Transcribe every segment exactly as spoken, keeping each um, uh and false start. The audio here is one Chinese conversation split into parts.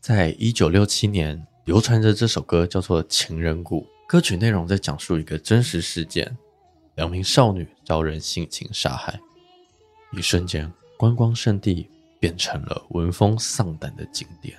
在一九六七年流传着这首歌叫做《情人谷》，歌曲内容在讲述一个真实事件，两名少女遭人性侵杀害，一瞬间观光圣地变成了闻风丧胆的景点。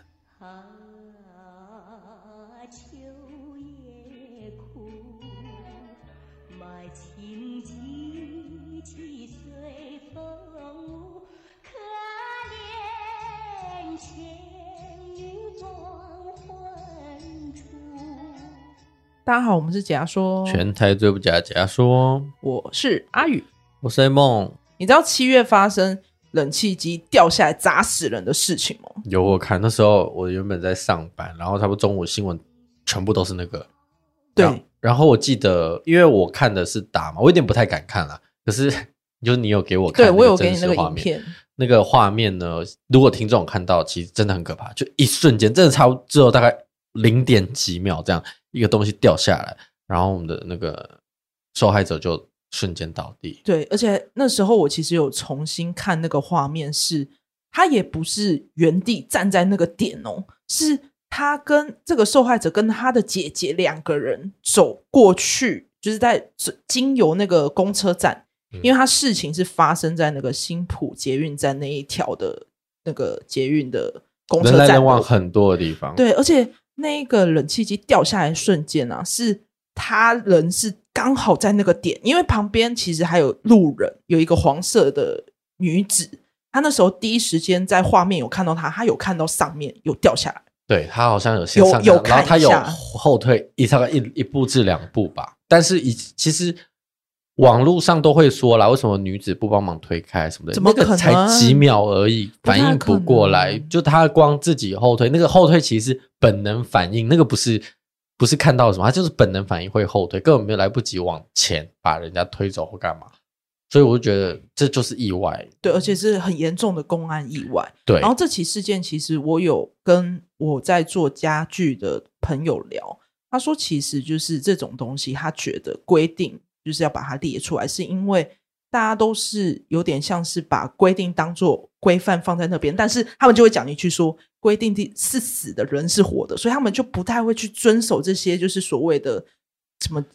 大家好，我们是假说，全台最不假假说。我是阿宇，我是 A 梦。你知道七月发生冷气机掉下来砸死人的事情吗？有，我看那时候我原本在上班，然后差不多中午新闻全部都是那个。对，然 后, 然后我记得，因为我看的是打嘛，我有点不太敢看啦。可是就是你有给我看，对，我有给你那个影片，那个画面呢，如果听众看到，其实真的很可怕，就一瞬间，真的差不多只有大概零点几秒这样。一个东西掉下来，然后我们的那个受害者就瞬间倒地。对，而且那时候我其实有重新看那个画面，是他也不是原地站在那个点哦，是他跟这个受害者跟他的姐姐两个人走过去，就是在经由那个公车站，嗯，因为他事情是发生在那个新埔捷运站那一条的那个捷运的公车站，人来人往很多的地方。对，而且那个冷气机掉下来的瞬间啊，是他人是刚好在那个点，因为旁边其实还有路人，有一个黄色的女子，她那时候第一时间在画面有看到她，她有看到上面有掉下来，对，她好像有先上有有看一下，然后她有后退一大概 一, 一步至两步吧。但是其实网络上都会说啦，为什么女子不帮忙推开什么的，怎么可能，那个才几秒而已，反应不过来，就她光自己后退，那个后退其实是本能反应，那个不是不是看到什么，她就是本能反应会后退，根本没有来不及往前把人家推走或干嘛，所以我就觉得这就是意外。对，而且是很严重的公安意外。对，然后这起事件其实我有跟我在做家具的朋友聊，他说其实就是这种东西他觉得规定就是要把它列出来，是因为大家都是有点像是把规定当作规范放在那边，但是他们就会讲一句说规定是死的，人是活的，所以他们就不太会去遵守这些就是所谓的什么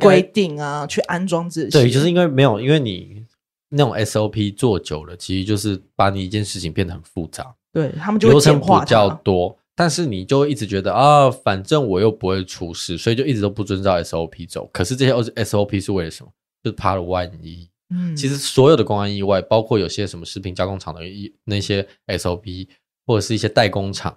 规定啊，去安装这些。对，就是因为没有，因为你那种 S O P 做久了，其实就是把你一件事情变得很复杂，对，他们就会简化它，流程比较多，但是你就一直觉得啊，反正我又不会出事，所以就一直都不遵照 S O P 走。可是这些 S O P 是为了什么？就是怕了万一。嗯，其实所有的公安意外，包括有些什么食品加工厂的那些 S O P， 或者是一些代工厂，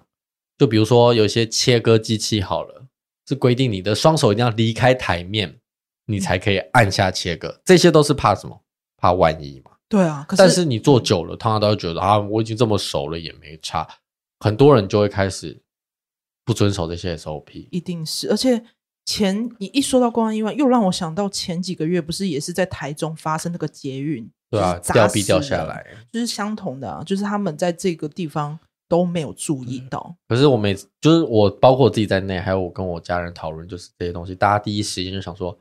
就比如说有些切割机器好了，是规定你的双手一定要离开台面，你才可以按下切割，这些都是怕什么？怕万一嘛。对啊，可是但是你做久了，通常都会觉得啊，我已经这么熟了，也没差。很多人就会开始不遵守这些 S O P， 一定是。而且前你一说到公安意外，又让我想到前几个月不是也是在台中发生那个捷运，对啊，就是吊臂掉下来，就是相同的啊，就是他们在这个地方都没有注意到。嗯，可是我每次就是我包括我自己在内，还有我跟我家人讨论，就是这些东西，大家第一时间就想说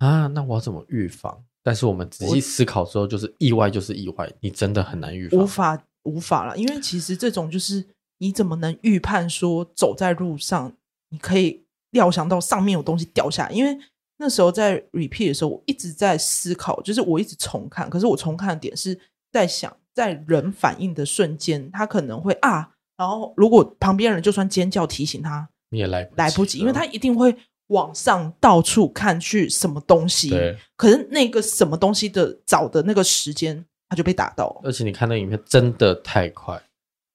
啊，那我要怎么预防？但是我们仔细思考之后，就是意外就是意外，你真的很难预防，无法无法了，因为其实这种就是。你怎么能预判说走在路上你可以料想到上面有东西掉下来？因为那时候在 repeat 的时候，我一直在思考，就是我一直重看，可是我重看的点是在想在人反应的瞬间他可能会啊，然后如果旁边人就算尖叫提醒他你也来不及，来不及，因为他一定会往上到处看去什么东西，可是那个什么东西的找的那个时间他就被打到了。而且你看那影片真的太快，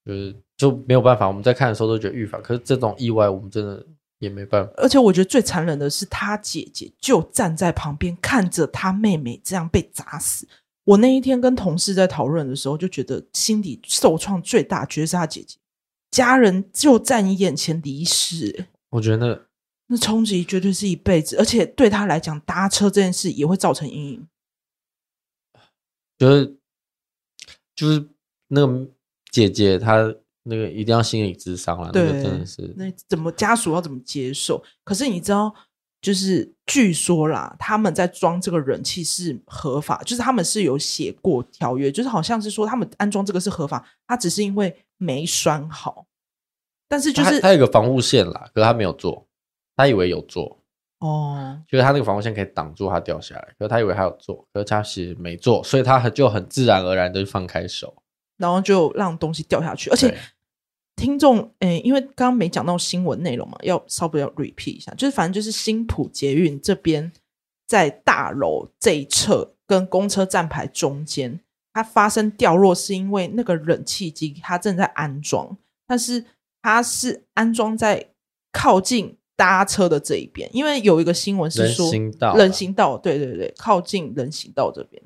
就是就没有办法，我们在看的时候都觉得预防，可是这种意外我们真的也没办法。而且我觉得最残忍的是他姐姐就站在旁边看着他妹妹这样被砸死。我那一天跟同事在讨论的时候就觉得心里受创最大觉得是他姐姐，家人就在你眼前离世，我觉得那那冲击绝对是一辈子，而且对他来讲搭车这件事也会造成阴影，就是就是那个姐姐她那个一定要心理咨商啦，那个真的是那怎么家属要怎么接受？可是你知道就是据说啦，他们在装这个人气是合法，就是他们是有写过条约，就是好像是说他们安装这个是合法，他只是因为没拴好，但是就是他有个防护线啦，可是他没有做，他以为有做哦，就是他那个防护线可以挡住他掉下来，可是他以为他有做，可是他其实没做，所以他就很自然而然的放开手，然后就让东西掉下去。而且听众、欸、因为刚刚没讲到新闻内容嘛，要稍微要 repeat 一下，就是反正就是新埔捷运这边在大楼这一侧跟公车站牌中间，它发生掉落是因为那个冷气机它正在安装，但是它是安装在靠近搭车的这一边，因为有一个新闻是说人行道，人行道，对对对，靠近人行道这边。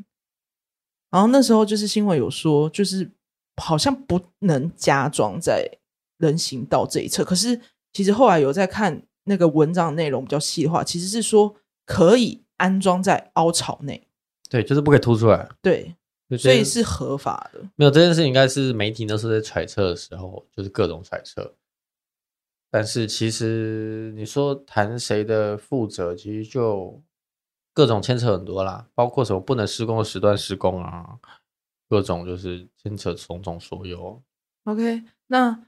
然后那时候就是新闻有说，就是好像不能加装在人行道这一侧，可是其实后来有在看那个文章的内容比较细的话，其实是说可以安装在凹槽内，对，就是不可以凸出来，对，所以是合法的。没有，这件事情应该是媒体那时候在揣测的时候，就是各种揣测。但是其实你说谈谁的负责，其实就各种牵扯很多啦，包括什么不能施工的时段施工啊，各种就是牵扯种种所有。 OK， 那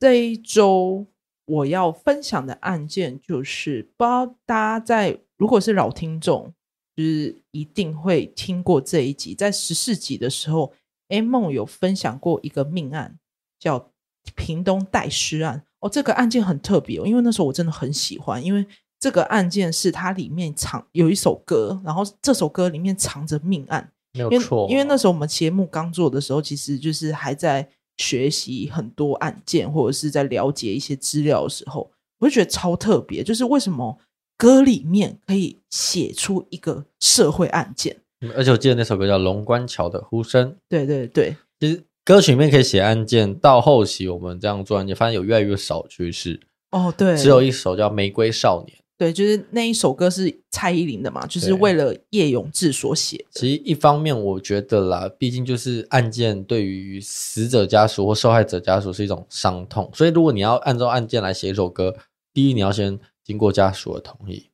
这一周我要分享的案件就是不知道大家在，如果是老听众就是一定会听过这一集，在十四集的时候 A 梦有分享过一个命案叫屏东代尸案哦，这个案件很特别哦，因为那时候我真的很喜欢，因为这个案件是它里面藏有一首歌，然后这首歌里面藏着命案，没有错、哦、因为, 因为那时候我们节目刚做的时候，其实就是还在学习很多案件或者是在了解一些资料的时候，我就觉得超特别，就是为什么歌里面可以写出一个社会案件、嗯、而且我记得那首歌叫龙观桥的呼声，对对对，其实歌曲里面可以写案件，到后期我们这样做案件发现有越来越少趋势哦，对，只有一首叫玫瑰少年，对，就是那一首歌是蔡依林的嘛，就是为了叶永志所写的。其实一方面我觉得啦，毕竟就是案件对于死者家属或受害者家属是一种伤痛，所以如果你要按照案件来写一首歌，第一你要先经过家属的同意，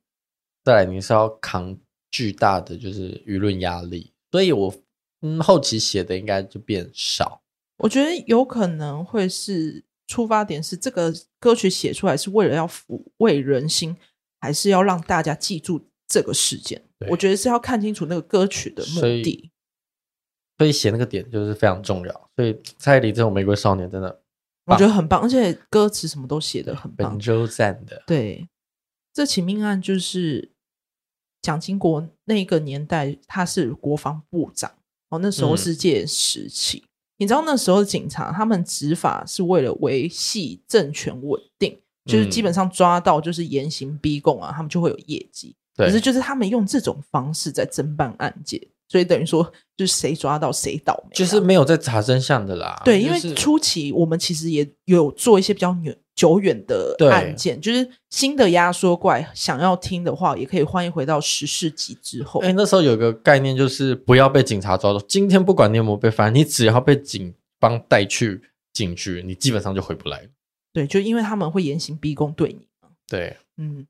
再来你是要扛巨大的就是舆论压力，所以我、嗯、后期写的应该就变少。我觉得有可能会是出发点是这个歌曲写出来是为了要抚慰人心，还是要让大家记住这个事件，我觉得是要看清楚那个歌曲的目的，所以写那个点就是非常重要。所以蔡依林这首玫瑰少年真的我觉得很棒，而且歌词什么都写得很棒，本周赞的。对，这起命案就是蒋经国那个年代他是国防部长、哦、那时候是戒严时期、嗯、你知道那时候警察他们执法是为了维系政权稳定，就是基本上抓到就是严刑逼供啊，他们就会有业绩。可是就是他们用这种方式在侦办案件，所以等于说就是谁抓到谁倒霉，就是没有在查真相的啦。对、就是、因为初期我们其实也有做一些比较久远的案件，就是新的压缩怪想要听的话也可以欢迎回到十四集之后、欸、那时候有个概念就是不要被警察抓到，今天不管你有没有被发现，你只要被警方带去警局你基本上就回不来了。对，就因为他们会严刑逼供对你嘛。对，嗯，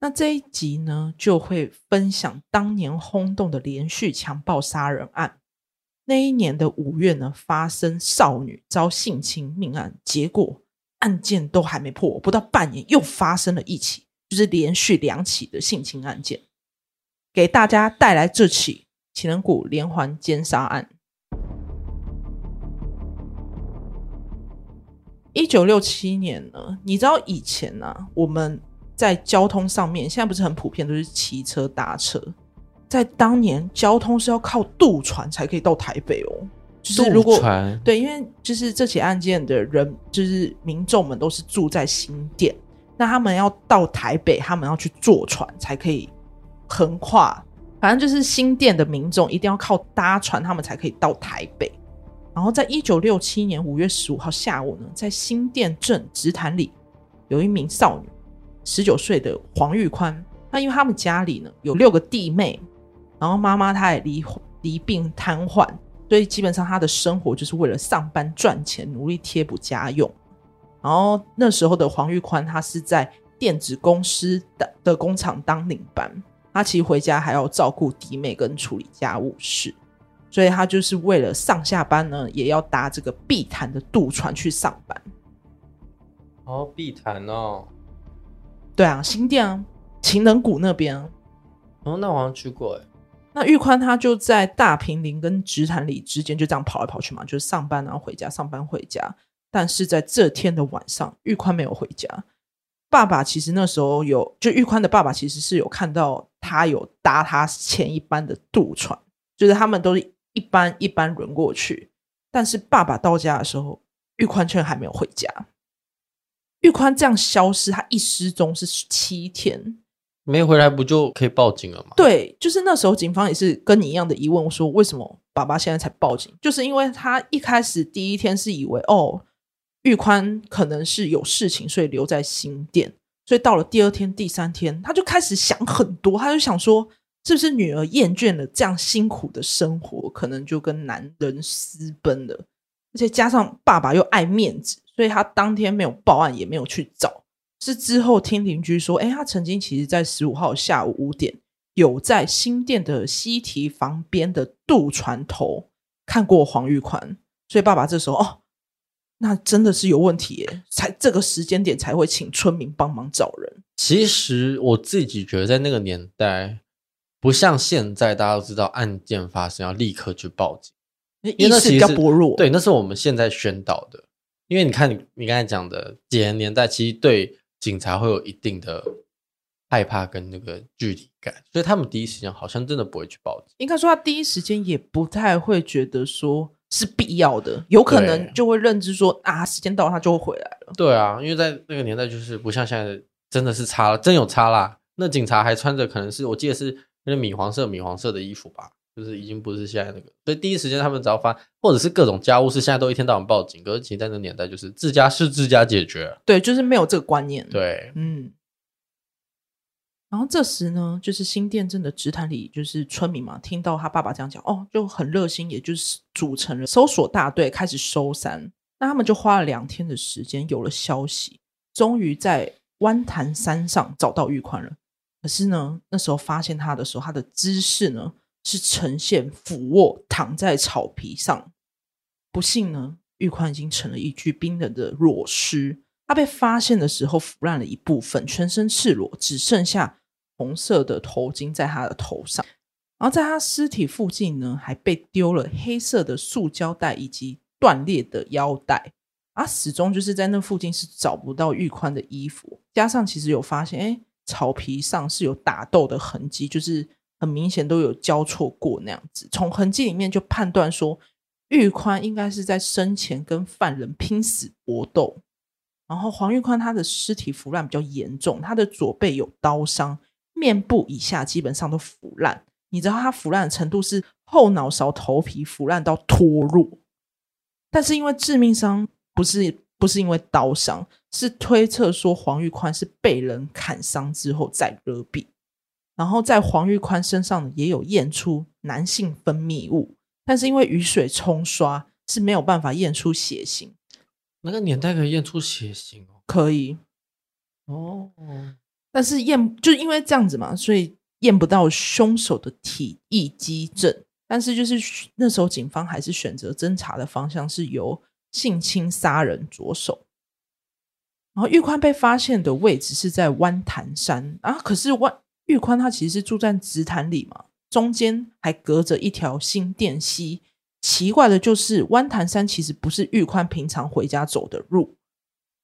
那这一集呢就会分享当年轰动的连续强暴杀人案。那一年的五月呢，发生少女遭性侵命案，结果案件都还没破，不到半年又发生了一起，就是连续两起的性侵案件，给大家带来这起情人谷连环奸杀案。一九六七年呢，你知道以前啊我们在交通上面，现在不是很普遍都是骑车搭车，在当年交通是要靠渡船才可以到台北哦，就是如果渡船，对，因为就是这起案件的人就是民众们都是住在新店，那他们要到台北他们要去坐船才可以横跨，反正就是新店的民众一定要靠搭船他们才可以到台北。然后在一九六七年五月十五号下午呢，在新店镇直潭里有一名少女十九岁的黄玉宽，那因为他们家里呢有六个弟妹，然后妈妈她也 罹, 罹病瘫痪，所以基本上她的生活就是为了上班赚钱努力贴补家用。然后那时候的黄玉宽她是在电子公司 的, 的工厂当领班，他其实回家还要照顾弟妹跟处理家务事，所以他就是为了上下班呢也要搭这个碧潭的渡船去上班。哦，碧潭哦，对啊，新店啊，情人谷那边啊。哦，那我好像去过耶。那玉宽他就在大坪林跟直潭里之间就这样跑来跑去嘛，就是上班然后回家，上班回家。但是在这天的晚上，玉宽没有回家。爸爸其实那时候有，就玉宽的爸爸其实是有看到他有搭他前一班的渡船，就是他们都是一班一班轮过去。但是爸爸到家的时候，玉宽却还没有回家。玉宽这样消失，他一失踪是七天，没回来不就可以报警了吗？对，就是那时候警方也是跟你一样的疑问，说为什么爸爸现在才报警？就是因为他一开始第一天是以为哦，玉宽可能是有事情，所以留在新店，所以到了第二天、第三天，他就开始想很多，他就想说，是不是女儿厌倦了这样辛苦的生活，可能就跟男人私奔了，而且加上爸爸又爱面子。所以他当天没有报案也没有去找，是之后听邻居说、欸、他曾经其实在十五号下午五点有在新店的西堤旁边的渡船头看过黄玉宽，所以爸爸这时候哦，那真的是有问题耶，才这个时间点才会请村民帮忙找人。其实我自己觉得在那个年代不像现在大家都知道案件发生要立刻去报警，意识比较薄弱。对，那是我们现在宣导的，因为你看你你刚才讲的几年年代其实对警察会有一定的害怕跟那个距离感，所以他们第一时间好像真的不会去报警，应该说他第一时间也不太会觉得说是必要的，有可能就会认知说啊时间到了他就会回来了。对啊，因为在那个年代就是不像现在真的是差了，真有差啦。那警察还穿着可能是我记得是那米黄色米黄色的衣服吧，就是已经不是现在那个，所以第一时间他们只要发，或者是各种家务事，现在都一天到晚报警。可是其实在那年代，就是自家事自家解决，对，就是没有这个观念。对，嗯。然后这时呢，就是新店镇的直潭里，就是村民嘛，听到他爸爸这样讲，哦，就很热心，也就是组成了搜索大队，开始搜山。那他们就花了两天的时间，有了消息，终于在湾潭山上找到玉宽了。可是呢，那时候发现他的时候，他的姿势呢？是呈现俯卧躺在草皮上，不幸呢玉宽已经成了一具冰冷的裸尸，他被发现的时候腐烂了一部分，全身赤裸，只剩下红色的头巾在他的头上，然后在他尸体附近呢还被丢了黑色的塑胶袋以及断裂的腰带，他始终就是在那附近是找不到玉宽的衣服，加上其实有发现哎，草皮上是有打斗的痕迹，就是很明显都有交错过那样子，从痕迹里面就判断说玉宽应该是在生前跟犯人拼死搏斗。然后黄玉宽他的尸体腐烂比较严重，他的左背有刀伤，面部以下基本上都腐烂，你知道他腐烂的程度是后脑勺头皮腐烂到脱落，但是因为致命伤不是不是因为刀伤，是推测说黄玉宽是被人砍伤之后再勒毙。然后在黄玉宽身上也有验出男性分泌物，但是因为雨水冲刷是没有办法验出血型。那个年代可以验出血型哦？可以哦，但是验就因为这样子嘛，所以验不到凶手的体液基证，但是就是那时候警方还是选择侦查的方向是由性侵杀人着手。然后玉宽被发现的位置是在湾潭山啊，可是湾玉宽他其实是住在直潭里嘛，中间还隔着一条新店溪。奇怪的就是湾潭山其实不是玉宽平常回家走的路，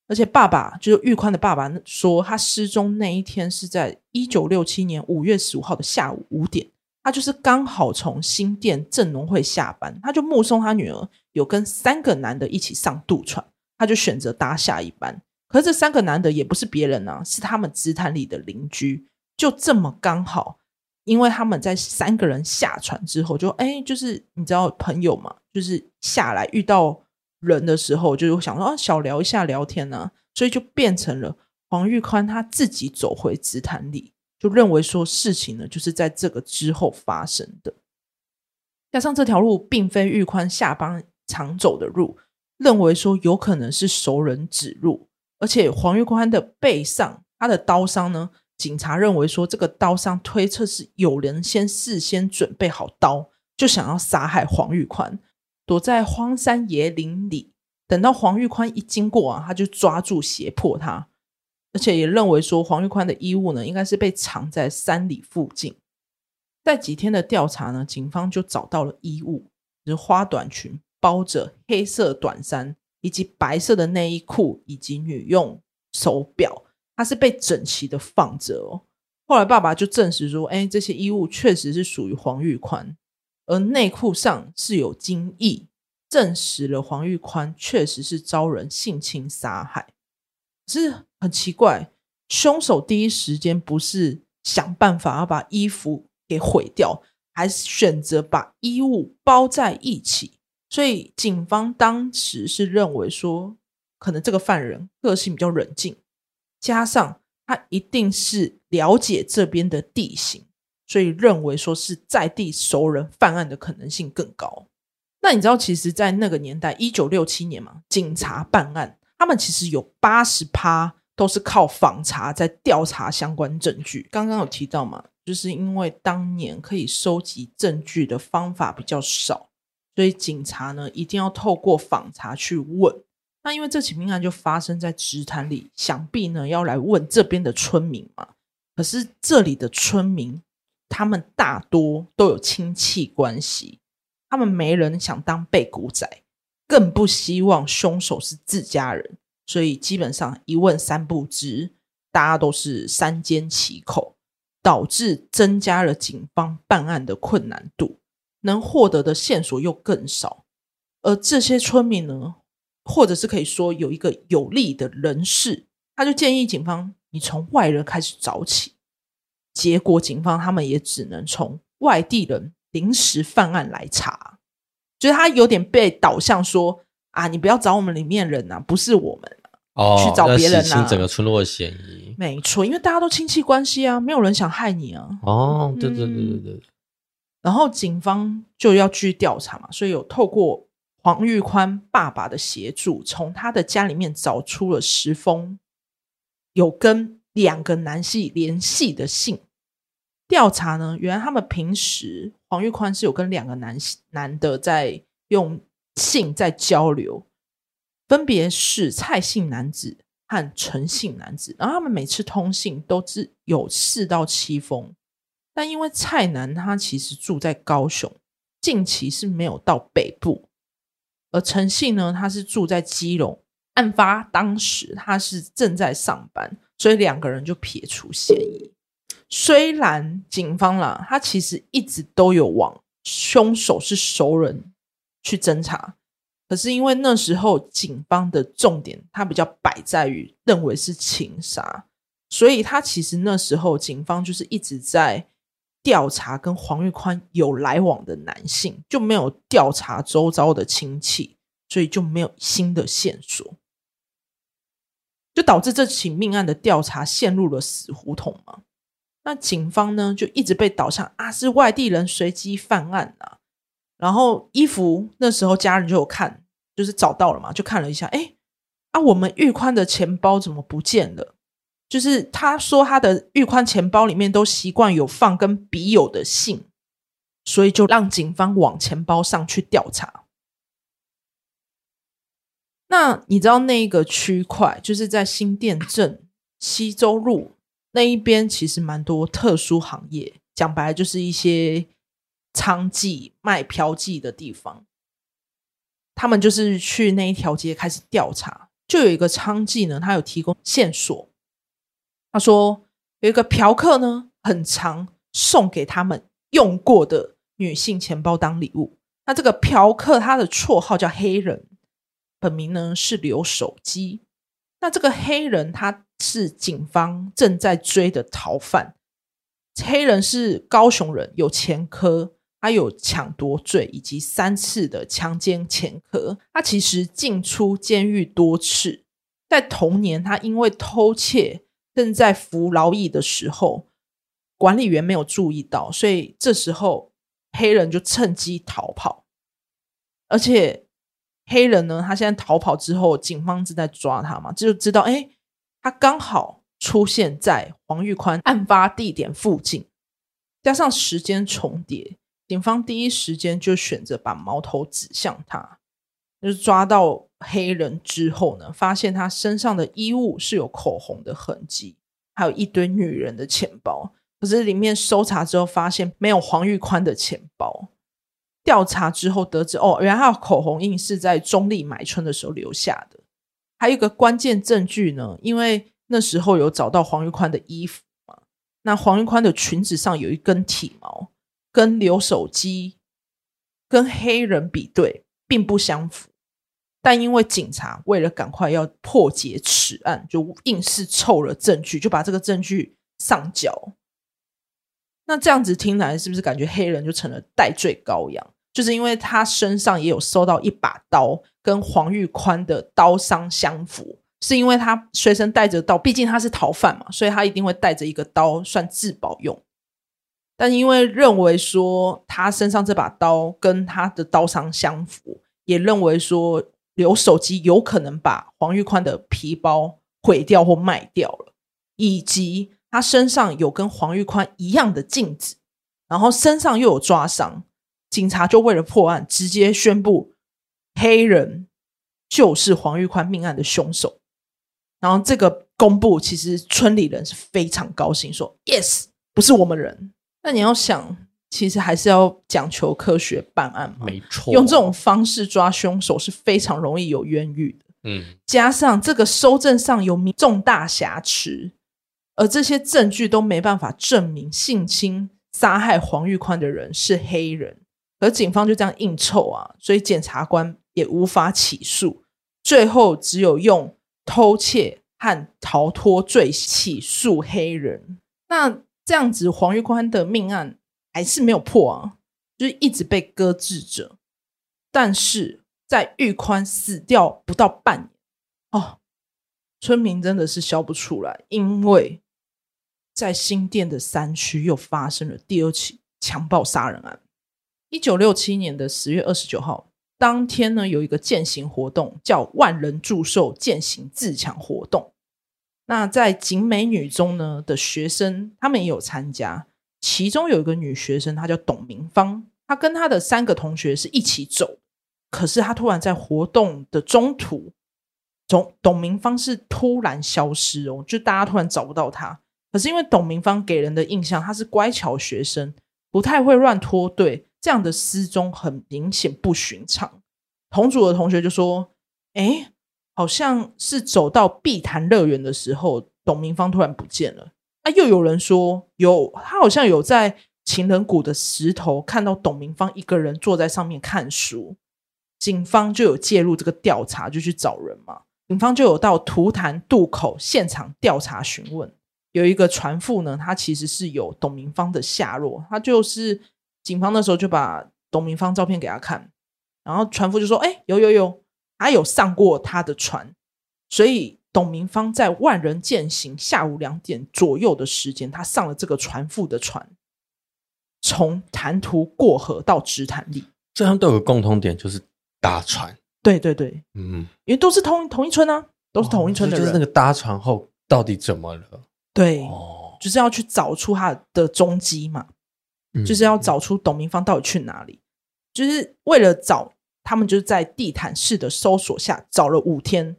而且爸爸就是玉宽的爸爸说他失踪那一天是在一九六七年五月十五号的下午五点，他就是刚好从新店镇农会下班，他就目送他女儿有跟三个男的一起上渡船，他就选择搭下一班。可是这三个男的也不是别人啊，是他们直潭里的邻居，就这么刚好，因为他们在三个人下船之后就哎，就是你知道朋友嘛，就是下来遇到人的时候就想说、啊、小聊一下聊天啊，所以就变成了黄玉宽他自己走回直潭里，就认为说事情呢就是在这个之后发生的。加上这条路并非玉宽下班常走的路，认为说有可能是熟人指路，而且黄玉宽的背上他的刀伤呢，警察认为说这个刀伤推测是有人先事先准备好刀，就想要杀害黄玉宽，躲在荒山野岭里，等到黄玉宽一经过啊，他就抓住胁迫他，而且也认为说黄玉宽的衣物呢应该是被藏在山里附近。在几天的调查呢，警方就找到了衣物，就是花短裙包着黑色短衫以及白色的内衣裤以及女用手表，它是被整齐的放着哦。后来爸爸就证实说，哎，这些衣物确实是属于黄玉宽，而内裤上是有精液，证实了黄玉宽确实是遭人性侵杀害。可是很奇怪，凶手第一时间不是想办法要把衣服给毁掉，还选择把衣物包在一起，所以警方当时是认为说可能这个犯人个性比较冷静，加上他一定是了解这边的地形，所以认为说是在地熟人犯案的可能性更高。那你知道其实在那个年代一九六七年嘛，警察办案他们其实有 百分之八十 都是靠访查在调查相关证据。刚刚有提到嘛，就是因为当年可以收集证据的方法比较少，所以警察呢一定要透过访查去问。那因为这起命案就发生在直潭里，想必呢要来问这边的村民嘛。可是这里的村民他们大多都有亲戚关系，他们没人想当被古仔，更不希望凶手是自家人，所以基本上一问三不知，大家都是三缄其口，导致增加了警方办案的困难度，能获得的线索又更少。而这些村民呢，或者是可以说有一个有利的人士，他就建议警方你从外人开始找起，结果警方他们也只能从外地人临时犯案来查，就是他有点被导向说啊，你不要找我们里面人啊，不是我们、啊哦、去找别人啊，那整个村落的嫌疑，没错，因为大家都亲戚关系啊，没有人想害你啊。哦，对对对对对、嗯。然后警方就要去调查嘛，所以有透过黄玉宽爸爸的协助，从他的家里面找出了十封有跟两个男性联系的信。调查呢，原来他们平时黄玉宽是有跟两个 男, 男的在用姓在交流，分别是蔡姓男子和陈姓男子，然后他们每次通信都只有四到七封，但因为蔡男他其实住在高雄，近期是没有到北部，而陈姓呢他是住在基隆，案发当时他是正在上班，所以两个人就撇除嫌疑。虽然警方啦，他其实一直都有往凶手是熟人去侦查，可是因为那时候警方的重点他比较摆在于认为是情杀，所以他其实那时候警方就是一直在调查跟黄玉宽有来往的男性，就没有调查周遭的亲戚，所以就没有新的线索，就导致这起命案的调查陷入了死胡同嘛。那警方呢就一直被导向啊是外地人随机犯案啊，然后衣服那时候家人就有看，就是找到了嘛，就看了一下，哎啊我们玉宽的钱包怎么不见了，就是他说他的玉宽钱包里面都习惯有放跟笔友的信，所以就让警方往钱包上去调查。那你知道那个区块就是在新店镇溪州路那一边，其实蛮多特殊行业，讲白了就是一些娼妓卖嫖妓的地方，他们就是去那一条街开始调查。就有一个娼妓呢，他有提供线索，他说有一个嫖客呢很常送给他们用过的女性钱包当礼物，那这个嫖客他的绰号叫黑人，本名呢是刘手机。那这个黑人他是警方正在追的逃犯，黑人是高雄人，有前科，他有抢夺罪以及三次的强奸前科，他其实进出监狱多次。在同年他因为偷窃正在服劳役的时候，管理员没有注意到，所以这时候黑人就趁机逃跑。而且黑人呢他现在逃跑之后，警方正在抓他嘛，就知道哎他刚好出现在黄玉宽案发地点附近，加上时间重叠，警方第一时间就选择把矛头指向他。就是抓到黑人之后呢，发现他身上的衣物是有口红的痕迹，还有一堆女人的钱包，可是里面搜查之后发现没有黄玉宽的钱包。调查之后得知，哦，原来他的口红印是在中立买春的时候留下的。还有一个关键证据呢，因为那时候有找到黄玉宽的衣服嘛，那黄玉宽的裙子上有一根体毛，跟留守机跟黑人比对并不相符，但因为警察为了赶快要破解此案，就硬是凑了证据，就把这个证据上缴。那这样子听来是不是感觉黑人就成了代罪羔羊？就是因为他身上也有搜到一把刀，跟黄玉宽的刀伤相符，是因为他随身带着刀，毕竟他是逃犯嘛，所以他一定会带着一个刀算自保用。但因为认为说他身上这把刀跟他的刀伤相符，也认为说留守机有可能把黄玉宽的皮包毁掉或卖掉了，以及他身上有跟黄玉宽一样的镜子，然后身上又有抓伤，警察就为了破案直接宣布黑人就是黄玉宽命案的凶手。然后这个公布其实村里人是非常高兴，说 yes 不是我们人。那你要想，其实还是要讲求科学办案嘛，没错，用这种方式抓凶手是非常容易有冤狱的。嗯，加上这个搜证上有重大瑕疵，而这些证据都没办法证明性侵杀害黄玉宽的人是黑人，而警方就这样硬凑啊，所以检察官也无法起诉，最后只有用偷窃和逃脱罪起诉黑人。那这样子黄玉宽的命案还是没有破啊，就是一直被搁置着。但是在玉宽死掉不到半年哦，村民真的是笑不出来，因为在新店的山区又发生了第二起强暴杀人案。一九六七年的十月二十九号，当天呢有一个健行活动，叫万人祝寿健行自强活动。那在景美女中呢的学生他们也有参加，其中有一个女学生她叫董明芳，她跟她的三个同学是一起走，可是她突然在活动的中途，董明芳是突然消失哦，就大家突然找不到她。可是因为董明芳给人的印象她是乖巧学生，不太会乱脱队，这样的失踪很明显不寻常。同组的同学就说，诶，好像是走到碧潭乐园的时候董明芳突然不见了。啊，又有人说有，他好像有在情人谷的石头看到董明芳一个人坐在上面看书。警方就有介入这个调查，就去找人嘛。警方就有到土坛渡口现场调查询问，有一个船夫呢，他其实是有董明芳的下落，他就是警方那时候就把董明芳照片给他看，然后船夫就说，哎、欸，有有有，他有上过他的船，所以董明芳在万人健行下午两点左右的时间，他上了这个船夫的船，从潭涂过河到直潭里。这样都有共同点，就是搭船。对对对，嗯，因为都是 同, 同一村啊，都是同一村的人、哦、就是那个搭船后到底怎么了？对、哦、就是要去找出他的踪迹嘛，就是要找出董明芳到底去哪里、嗯、就是为了找他们，就在地毯式的搜索下找了五天。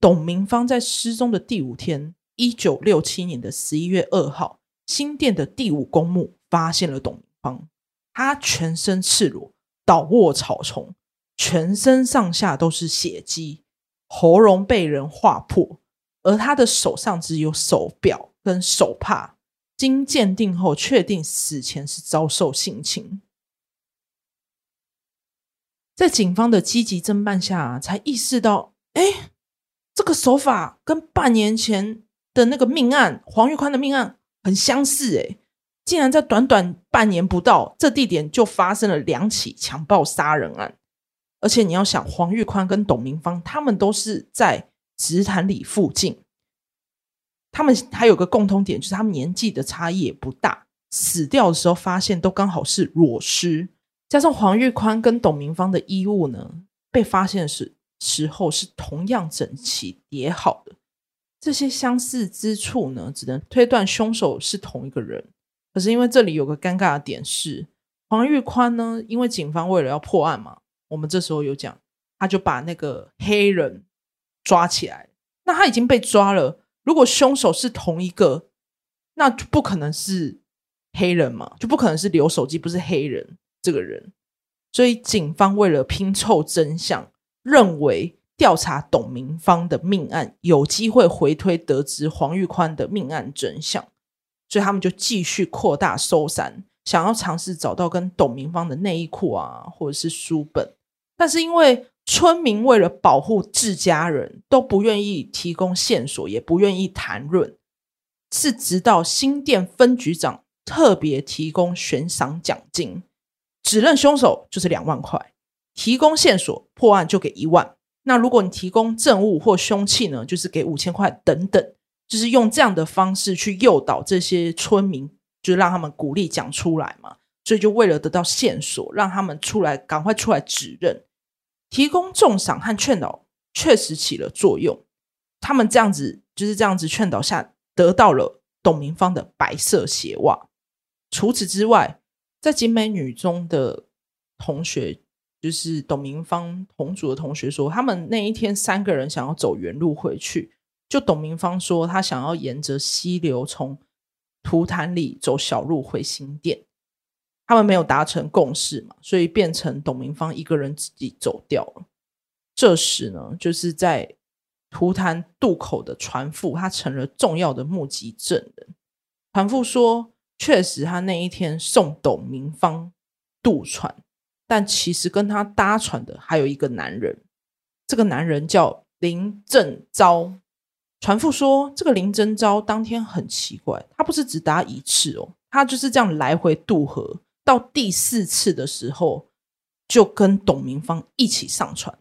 董明芳在失踪的第五天，一九六七年的十一月二号，新店的第五公墓发现了董明芳，她全身赤裸，倒卧草丛，全身上下都是血迹，喉咙被人划破，而她的手上只有手表跟手帕。经鉴定后确定死前是遭受性侵。在警方的积极侦办下、啊、才意识到，哎，这个手法跟半年前的那个命案，黄玉宽的命案很相似，哎，竟然在短短半年不到，这地点就发生了两起强暴杀人案。而且你要想，黄玉宽跟董明芳他们都是在直潭里附近，他们还有个共通点，就是他们年纪的差异也不大，死掉的时候发现都刚好是裸尸，加上黄玉宽跟董明芳的衣物呢，被发现的时候是同样整齐叠好的，这些相似之处呢，只能推断凶手是同一个人。可是因为这里有个尴尬的点是，黄玉宽呢，因为警方为了要破案嘛，我们这时候有讲，他就把那个黑人抓起来，那他已经被抓了，如果凶手是同一个，那就不可能是黑人嘛，就不可能是留手机不是黑人这个人。所以警方为了拼凑真相，认为调查董明芳的命案有机会回推得知黄玉宽的命案真相，所以他们就继续扩大搜山，想要尝试找到跟董明芳的内衣裤啊或者是书本。但是因为村民为了保护自家人都不愿意提供线索，也不愿意谈论，是直到新店分局长特别提供悬赏奖金，指认凶手就是两万块，提供线索破案就给一万，那如果你提供证物或凶器呢，就是给五千块等等，就是用这样的方式去诱导这些村民，就让他们鼓励讲出来嘛。所以就为了得到线索，让他们出来赶快出来指认，提供重赏和劝导确实起了作用。他们这样子就是这样子劝导下，得到了董明芳的白色鞋袜。除此之外，在景美女中的同学，就是董明芳同组的同学说，他们那一天三个人想要走原路回去，就董明芳说她想要沿着溪流从土潭里走小路回新店，他们没有达成共识嘛，所以变成董明芳一个人自己走掉了。这时呢，就是在土潭渡口的船夫，他成了重要的目击证人。船夫说确实他那一天送董明芳渡船，但其实跟他搭船的还有一个男人，这个男人叫林正昭。船夫说这个林正昭当天很奇怪，他不是只搭一次哦，他就是这样来回渡河，到第四次的时候就跟董明芳一起上船。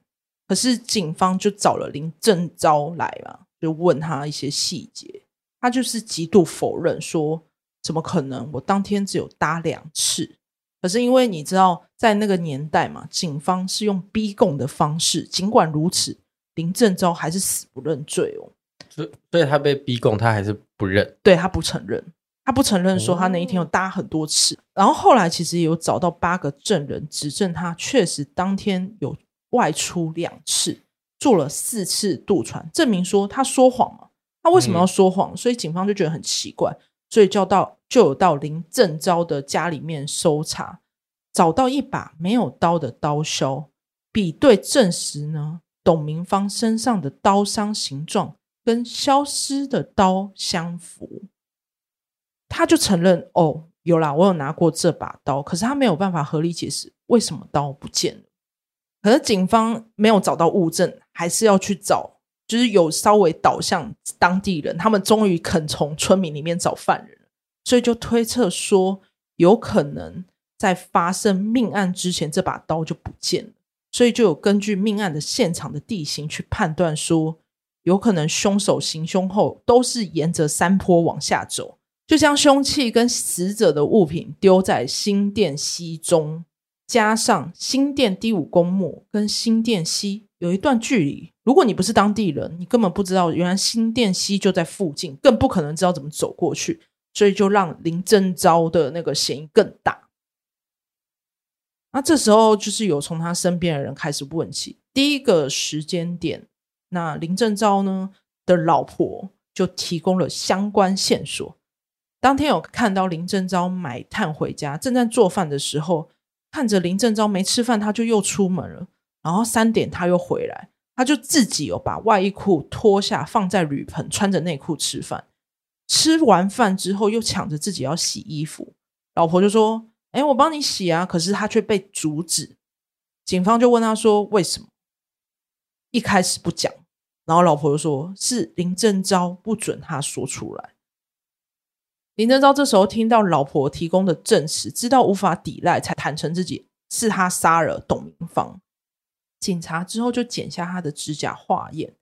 可是警方就找了林正昭来嘛，就问他一些细节，他就是极度否认说怎么可能？我当天只有搭两次。可是因为你知道，在那个年代嘛，警方是用逼供的方式。尽管如此，林正昭还是死不认罪哦。所以他被逼供，他还是不认。对，他不承认，他不承认说他那一天有搭很多次。嗯、然后后来其实有找到八个证人指证他确实当天有外出两次，做了四次渡船，证明说他说谎嘛。他为什么要说谎？嗯、所以警方就觉得很奇怪。所以就到就有到林正昭的家里面搜查，找到一把没有刀的刀削，比对证实呢，董明芳身上的刀伤形状跟消失的刀相符。他就承认哦，有啦，我有拿过这把刀，可是他没有办法合理解释为什么刀不见了。可是警方没有找到物证，还是要去找，就是有稍微导向当地人，他们终于肯从村民里面找犯人，所以就推测说有可能在发生命案之前这把刀就不见了。所以就有根据命案的现场的地形去判断说，有可能凶手行凶后都是沿着山坡往下走，就将凶器跟死者的物品丢在新店溪中，加上新店第五公墓跟新店溪有一段距离，如果你不是当地人，你根本不知道原来新店溪就在附近，更不可能知道怎么走过去，所以就让林正昭的那个嫌疑更大。那这时候就是有从他身边的人开始问起。第一个时间点，那林正昭呢的老婆就提供了相关线索，当天有看到林正昭买炭回家，正在做饭的时候，看着林正昭没吃饭，他就又出门了，然后三点他又回来，他就自己有把外衣裤脱下放在铝盆，穿着内裤吃饭，吃完饭之后又抢着自己要洗衣服，老婆就说哎，我帮你洗啊，可是他却被阻止。警方就问他说为什么，一开始不讲，然后老婆就说是林正昭不准他说出来。林正昭这时候听到老婆提供的证词，知道无法抵赖，才坦诚自己是他杀了董明芳。警察之后就检下他的指甲化验，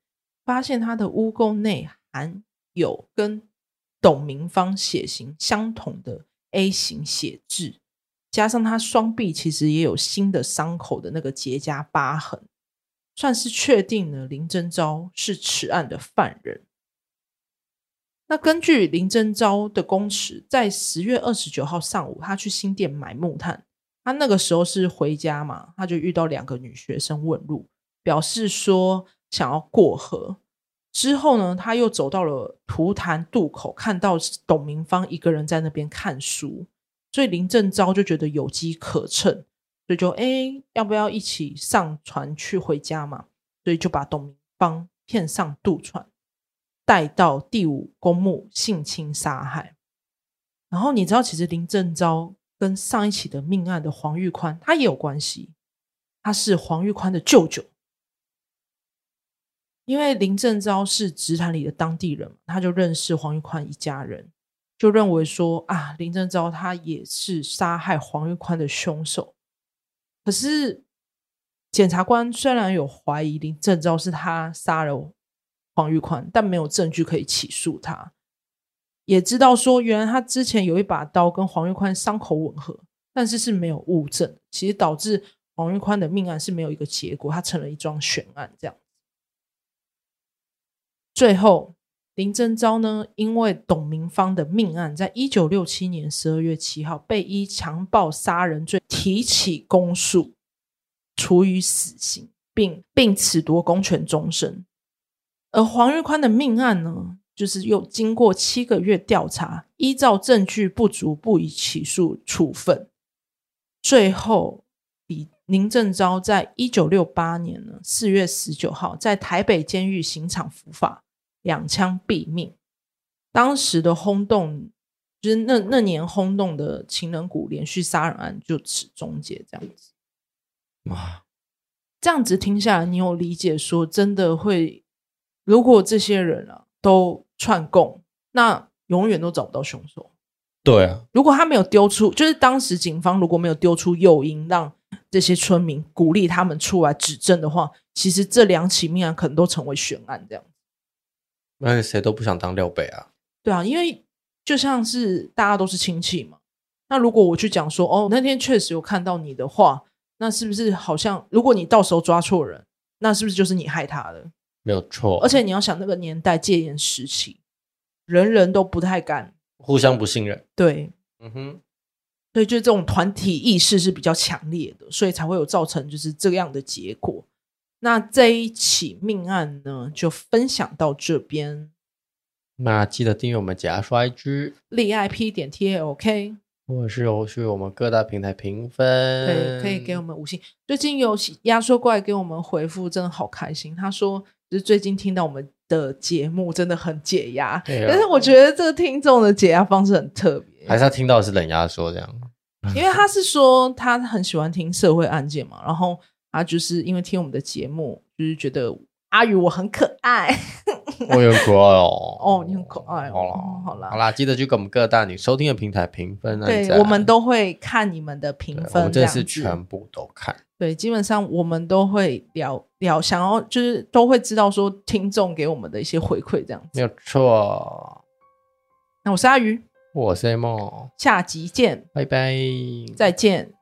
发现他的污垢内含有跟董明芳血型相同的 A 型血痣，加上他双臂其实也有新的伤口的那个结痂疤痕，算是确定了林正昭是此案的犯人。那根据林征昭的供词，在十月二十九号上午，他去新店买木炭，他那个时候是回家嘛，他就遇到两个女学生问路，表示说想要过河。之后呢，他又走到了图潭渡口，看到董明芳一个人在那边看书，所以林征昭就觉得有机可乘，所以就哎，要不要一起上船去回家嘛？所以就把董明芳骗上渡船，带到第五公墓性侵杀害。然后你知道其实林征昭跟上一起的命案的黄玉宽他也有关系，他是黄玉宽的舅舅。因为林征昭是直潭里的当地人，他就认识黄玉宽一家人，就认为说啊，林征昭他也是杀害黄玉宽的凶手。可是检察官虽然有怀疑林征昭是他杀了黄玉宽，但没有证据可以起诉他，也知道说原来他之前有一把刀跟黄玉宽伤口吻合，但是是没有物证，其实导致黄玉宽的命案是没有一个结果，他成了一桩悬案这样。最后林征昭呢，因为董明芳的命案在一九六七年十二月七号被依强暴杀人罪提起公诉，处以死刑，并并褫夺公权终身。而黄玉宽的命案呢，就是又经过七个月调查，依照证据不足不以起诉处分。最后林征昭在一九六八年呢四月十九号在台北监狱刑场伏法，两枪毙命。当时的轰动就是 那, 那年轰动的情人谷连续杀人案就此终结这样子。哇，这样子听下来你有理解说真的会，如果这些人啊都串供，那永远都找不到凶手。对啊，如果他没有丢出，就是当时警方如果没有丢出诱因，让这些村民鼓励他们出来指证的话，其实这两起命案可能都成为悬案这样。那谁都不想当料杯啊。对啊，因为就像是大家都是亲戚嘛，那如果我去讲说哦，那天确实有看到你的话，那是不是好像如果你到时候抓错人，那是不是就是你害他的？没有错，而且你要想那个年代戒严时期，人人都不太敢，互相不信任。对，嗯哼，所以就这种团体意识是比较强烈的，所以才会有造成就是这样的结果。那这一起命案呢，就分享到这边。那记得订阅我们假刷一支 L I P 点 T A L K， 或者是有去我们各大平台评分，对，可以给我们五星。最近有压缩怪给我们回复，真的好开心。他说就是最近听到我们的节目真的很解压、啊、但是我觉得这个听众的解压方式很特别，还是他听到的是冷压缩这样因为他是说他很喜欢听社会案件嘛，然后他就是因为听我们的节目就是觉得阿宇我很可爱我也很可爱哦哦，你很可爱哦。好啦、哦、好 啦, 好啦记得去给我们各大你收听的平台评分，对，我们都会看你们的评分，我们这次全部都看，对，基本上我们都会聊聊，想要就是都会知道说听众给我们的一些回馈这样子，没有错。那我是阿鱼，我是 A 梦，下集见，拜拜，再见。